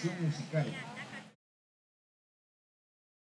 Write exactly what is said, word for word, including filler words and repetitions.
producción musical.